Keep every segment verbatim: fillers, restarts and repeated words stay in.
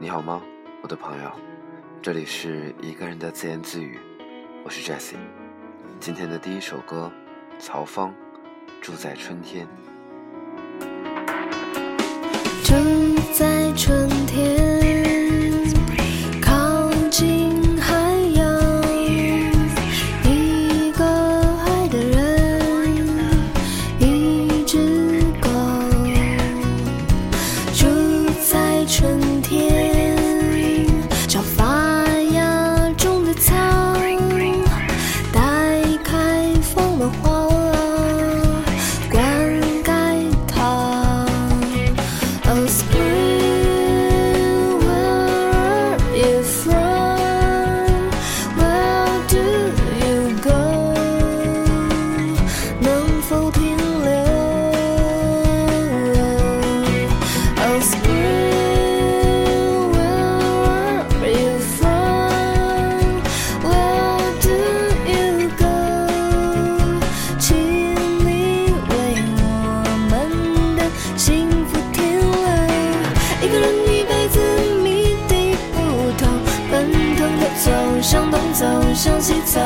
你好吗，我的朋友？这里是一个人的自言自语，我是 Jesse。 今天的第一首歌，曹芳，住在春天。住在春天，靠近海洋，一个爱的人，一只狗。住在春天，找发芽中的草，待开放的花，走向东，走向西，走，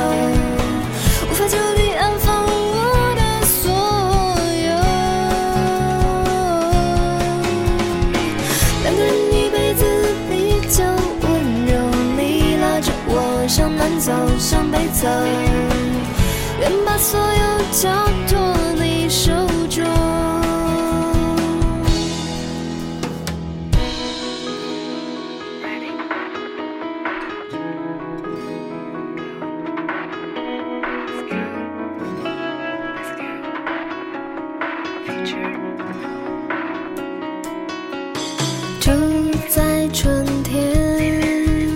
无法就地安放我的所有。两个人一辈子比较温柔，你拉着我向南走，向北走，愿把所有交托你手中。住在春天，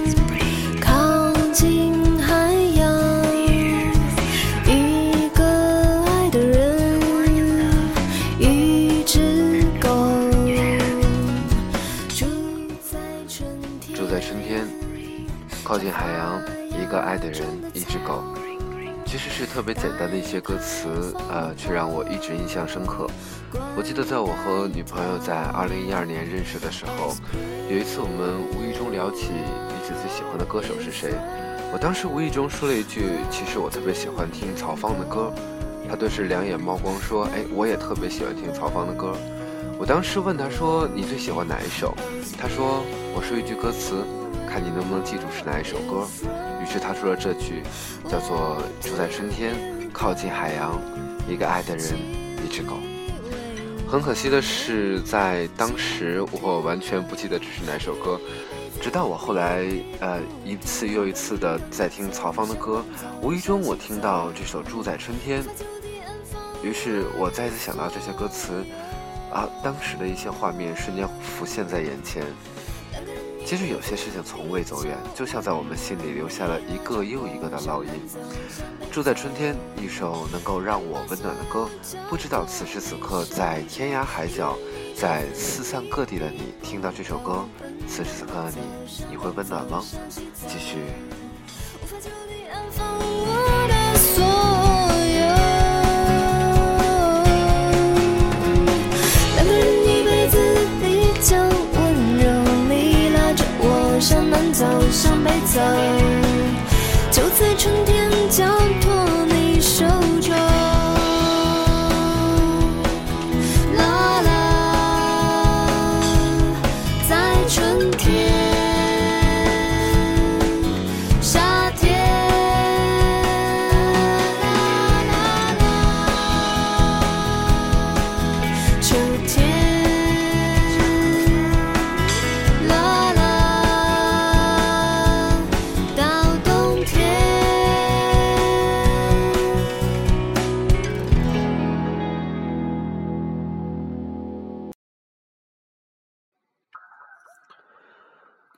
靠近海洋，一个爱的人，一只狗。住在春天，住在春天，靠近海洋，一个爱的人，一只狗。其实是特别简单的一些歌词，呃，却让我一直印象深刻。我记得在我和女朋友在二零一二年认识的时候，有一次我们无意中聊起彼此最喜欢的歌手是谁，我当时无意中说了一句，其实我特别喜欢听曹芳的歌。她顿时两眼冒光说，哎，我也特别喜欢听曹芳的歌。我当时问她说，你最喜欢哪一首？她说，我说一句歌词，看你能不能记住是哪一首歌。于是她说了这句，叫做住在春天，靠近海洋，一个爱的人，一只狗。很可惜的是，在当时我完全不记得这是哪首歌，直到我后来呃一次又一次的在听曹芳的歌，无意中我听到这首《住在春天》，于是我再次想到这些歌词，啊，当时的一些画面瞬间浮现在眼前。其实有些事情从未走远，就像在我们心里留下了一个又一个的烙印。住在春天，一首能够让我温暖的歌，不知道此时此刻在天涯海角，在四散各地的你听到这首歌，此时此刻的你，你会温暖吗？继续向北走，就在春天交托你手中。啦啦，在春天，夏天，啦啦啦，秋天。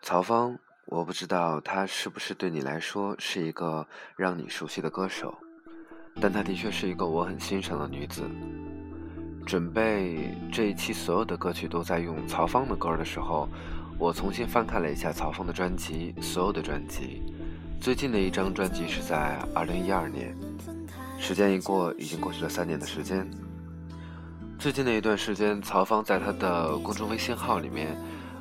曹芳，我不知道她是不是对你来说是一个让你熟悉的歌手，但她的确是一个我很欣赏的女子。准备这一期所有的歌曲都在用曹芳的歌的时候，我重新翻看了一下曹芳的专辑，所有的专辑，最近的一张专辑是在二零一二年，时间一过，已经过去了三年的时间。最近的一段时间，曹芳在她的公众微信号里面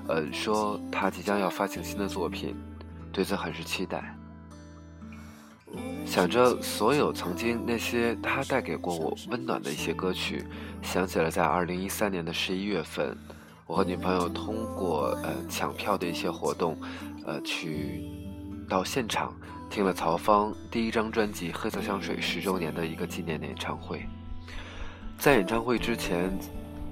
呃，说他即将要发行新的作品，对此很是期待。想着所有曾经那些他带给过我温暖的一些歌曲，想起了在二零一三年的十一月份，我和女朋友通过呃抢票的一些活动，呃去到现场听了曹芳第一张专辑《黑色香水》十周年的一个纪念演唱会。在演唱会之前，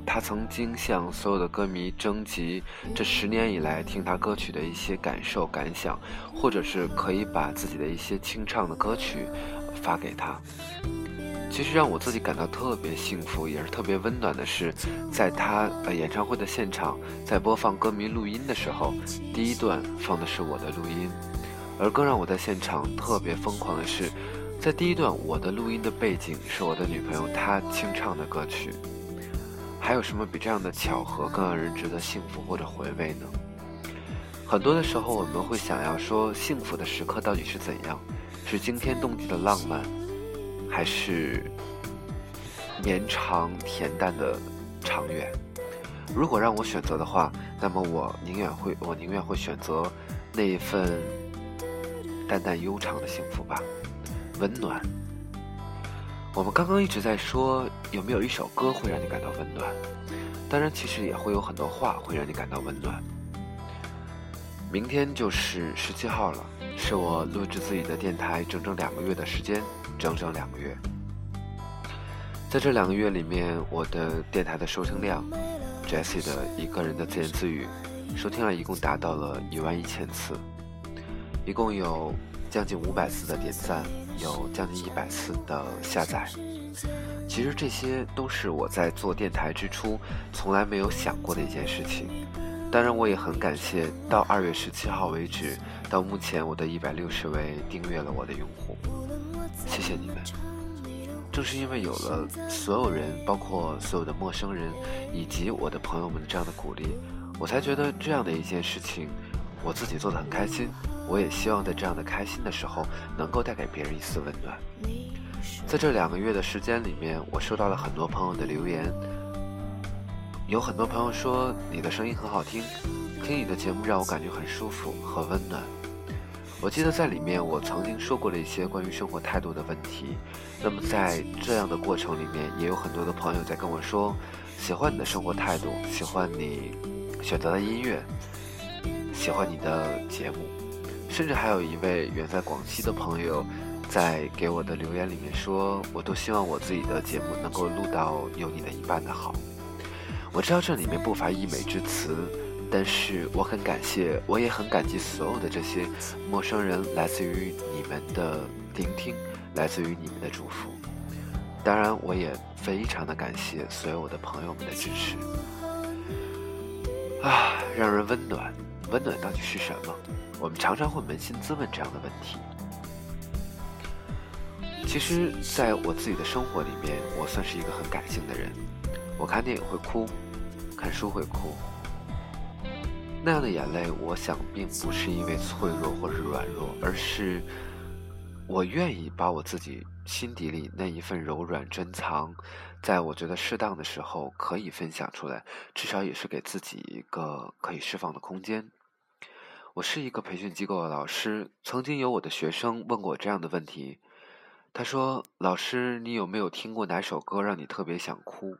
他曾经向所有的歌迷征集这十年以来听他歌曲的一些感受感想，或者是可以把自己的一些清唱的歌曲发给他。其实让我自己感到特别幸福也是特别温暖的是，在他演唱会的现场，在播放歌迷录音的时候，第一段放的是我的录音。而更让我在现场特别疯狂的是，在第一段我的录音的背景是我的女朋友她清唱的歌曲。还有什么比这样的巧合更让人值得幸福或者回味呢？很多的时候我们会想要说，幸福的时刻到底是怎样？是惊天动地的浪漫，还是绵长恬淡的长远？如果让我选择的话，那么我宁愿会我宁愿会选择那一份淡淡悠长的幸福吧，温暖。我们刚刚一直在说，有没有一首歌会让你感到温暖？当然，其实也会有很多话会让你感到温暖。明天就是十七号了，是我录制自己的电台整整两个月的时间，整整两个月。在这两个月里面，我的电台的收听量 ，Jesse 的一个人的自言自语，收听量一共达到了一万一千次，一共有将近五百次的点赞。有将近一百次的下载，其实这些都是我在做电台之初从来没有想过的一件事情。当然，我也很感谢到二月十七号为止，到目前我的一百六十位订阅了我的用户，谢谢你们。正是因为有了所有人，包括所有的陌生人以及我的朋友们这样的鼓励，我才觉得这样的一件事情，我自己做得很开心。我也希望在这样的开心的时候能够带给别人一丝温暖。在这两个月的时间里面，我收到了很多朋友的留言，有很多朋友说你的声音很好听，听你的节目让我感觉很舒服和温暖。我记得在里面我曾经说过了一些关于生活态度的问题，那么在这样的过程里面，也有很多的朋友在跟我说喜欢你的生活态度，喜欢你选择的音乐，喜欢你的节目。甚至还有一位远在广西的朋友在给我的留言里面说，我都希望我自己的节目能够录到有你的一半的好。我知道这里面不乏溢美之词，但是我很感谢，我也很感激所有的这些陌生人，来自于你们的聆听，来自于你们的祝福。当然，我也非常的感谢所有的朋友们的支持啊，让人温暖。温暖到底是什么？我们常常会扪心自问这样的问题。其实在我自己的生活里面，我算是一个很感性的人，我看电影会哭，看书会哭，那样的眼泪我想并不是因为脆弱或是软弱，而是我愿意把我自己心底里那一份柔软珍藏，在我觉得适当的时候可以分享出来，至少也是给自己一个可以释放的空间。我是一个培训机构的老师，曾经有我的学生问过我这样的问题，他说，老师，你有没有听过哪首歌让你特别想哭？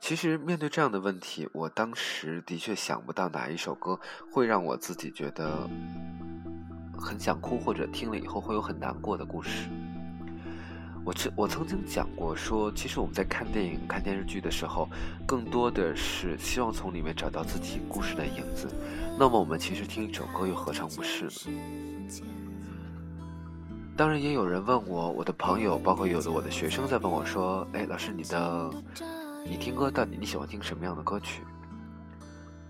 其实面对这样的问题，我当时的确想不到哪一首歌会让我自己觉得很想哭，或者听了以后会有很难过的故事。我我曾经讲过说，其实我们在看电影看电视剧的时候，更多的是希望从里面找到自己故事的影子，那么我们其实听一首歌又何尝不是呢？当然也有人问我，我的朋友包括有的我的学生在问我说，哎，老师，你的你听歌到底你喜欢听什么样的歌曲？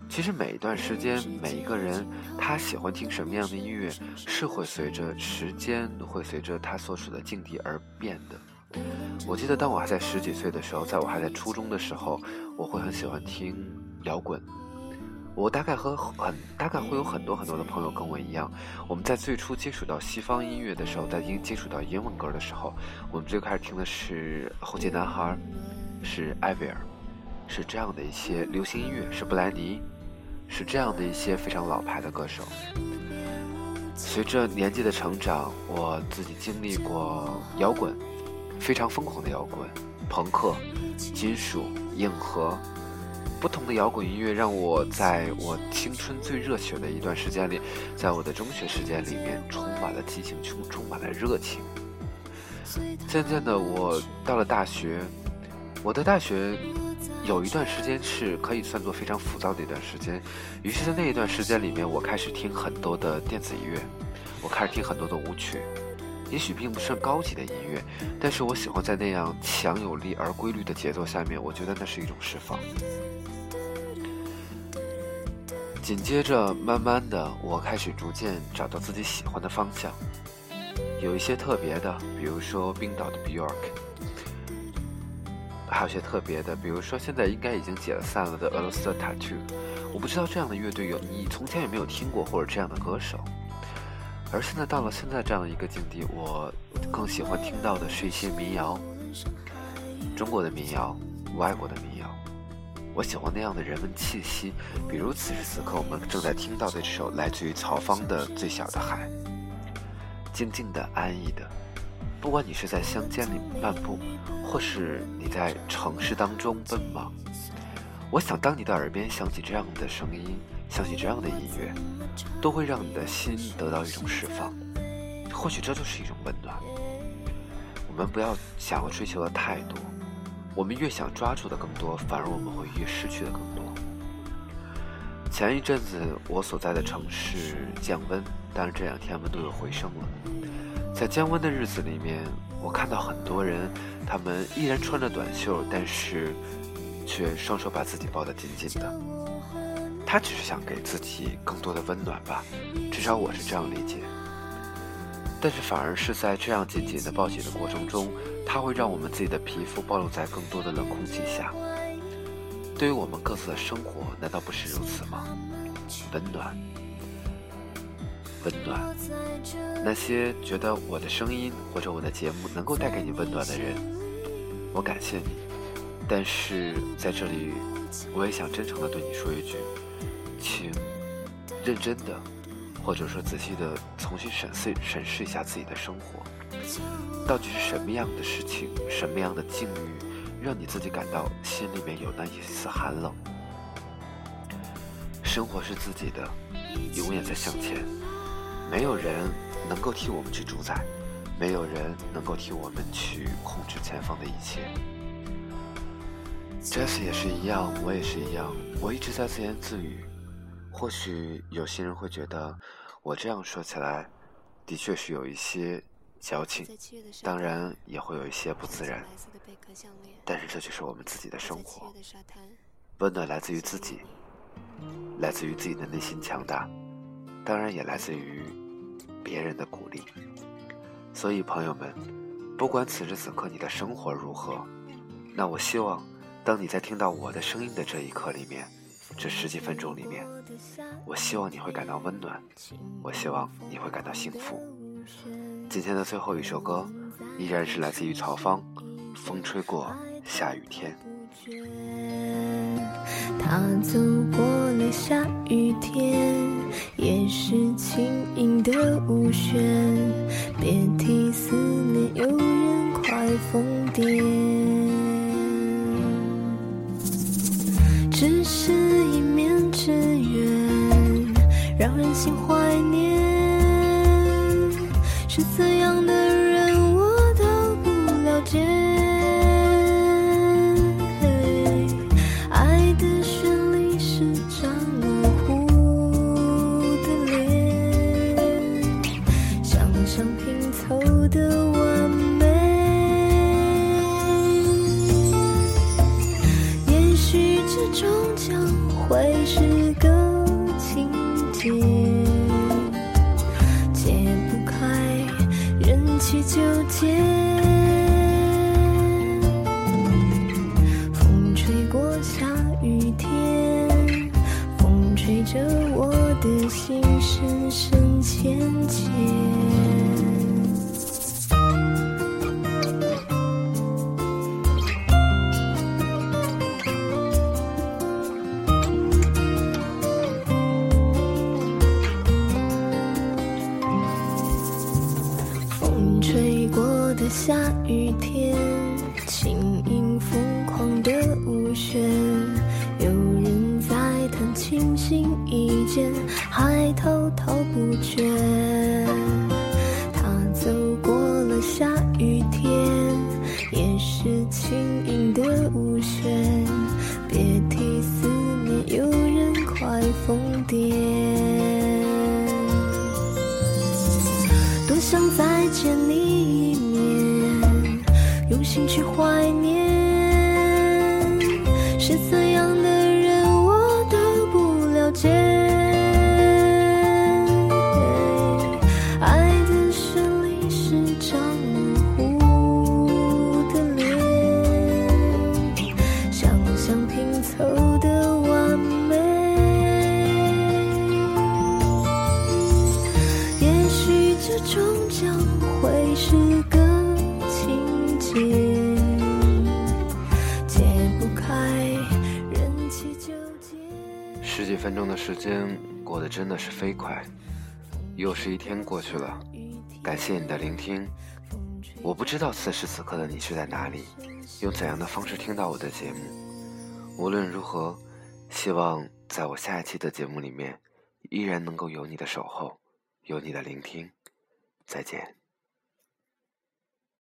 其实每一段时间，每一个人他喜欢听什么样的音乐，是会随着时间，会随着他所处的境地而变的。我记得当我还在十几岁的时候，在我还在初中的时候，我会很喜欢听摇滚。我大概和很大概会有很多很多的朋友跟我一样，我们在最初接触到西方音乐的时候，在接触到英文歌的时候，我们最开始听的是后街男孩，是艾薇儿，是这样的一些流行音乐，是布莱尼。是这样的一些非常老牌的歌手。随着年纪的成长，我自己经历过摇滚，非常疯狂的摇滚、朋克、金属、硬核，不同的摇滚音乐让我在我青春最热血的一段时间里，在我的中学时间里面充满了激情，充满了热情。渐渐的，我到了大学，我的大学有一段时间是可以算作非常浮躁的一段时间，于是在那一段时间里面，我开始听很多的电子音乐，我开始听很多的舞曲，也许并不算高级的音乐，但是我喜欢在那样强有力而规律的节奏下面，我觉得那是一种释放。紧接着慢慢的，我开始逐渐找到自己喜欢的方向，有一些特别的，比如说冰岛的 Björk，还有些特别的，比如说现在应该已经解散了的俄罗斯的 Tattoo， 我不知道这样的乐队有你从前有没有听过，或者这样的歌手。而现在到了现在这样的一个境地，我更喜欢听到的是一些民谣，中国的民谣，外国的民谣，我喜欢那样的人文气息。比如此时此刻我们正在听到的这首来自于曹方的《最小的海》，静静的，安逸的。不管你是在乡间里漫步，或是你在城市当中奔忙，我想当你的耳边响起这样的声音，响起这样的音乐，都会让你的心得到一种释放。或许这就是一种温暖。我们不要想要追求的太多，我们越想抓住的更多，反而我们会越失去的更多。前一阵子我所在的城市降温，但是这两天温度又回升了。在降温的日子里面，我看到很多人，他们依然穿着短袖，但是却双手把自己抱得紧紧的。他只是想给自己更多的温暖吧，至少我是这样理解。但是反而是在这样紧紧的抱紧的过程中，它会让我们自己的皮肤暴露在更多的冷空气下。对于我们各自的生活，难道不是如此吗？温暖，温暖。那些觉得我的声音或者我的节目能够带给你温暖的人，我感谢你。但是在这里，我也想真诚地对你说一句，请认真的，或者说仔细的重新审视审视一下自己的生活，到底是什么样的事情，什么样的境遇，让你自己感到心里面有那一丝寒冷。生活是自己的，永远在向前。没有人能够替我们去主宰，没有人能够替我们去控制前方的一切。 Jesse 也是一样，我也是一样，我一直在自言自语。或许有些人会觉得我这样说起来的确是有一些矫情，当然也会有一些不自然，但是这就是我们自己的生活。温暖来自于自己，来自于自己的内心强大，当然也来自于别人的鼓励。所以朋友们，不管此时此刻你的生活如何，那我希望当你在听到我的声音的这一刻里面，这十几分钟里面，我希望你会感到温暖，我希望你会感到幸福。今天的最后一首歌依然是来自于曹方，风吹过下雨天。他走过了下雨天，也是轻盈的舞旋，别提思念有人快疯癫。只是一面之缘，让人心怀念。是怎样的人我都不了解，爱的旋律是张模糊想拼凑的完美，也许这终将会是个情节，解不开人去纠结。风吹过下雨天，风吹着我的心深深浅浅。下雨天，轻盈疯狂的舞旋，有人在弹琴心一间，还滔滔不绝。他走过了下雨天，也是轻盈的舞旋，别提思念，有人快疯癫。想再见你一面，用心去怀念，是怎样的人我都不了解。爱的旋律是张模糊的脸，想象拼凑的完美，也许这种将会是个情节，解不开人气纠结。十几分钟的时间过得真的是飞快，又是一天过去了。感谢你的聆听，我不知道此时此刻的你是在哪里，用怎样的方式听到我的节目。无论如何，希望在我下一期的节目里面依然能够有你的守候，有你的聆听。再见。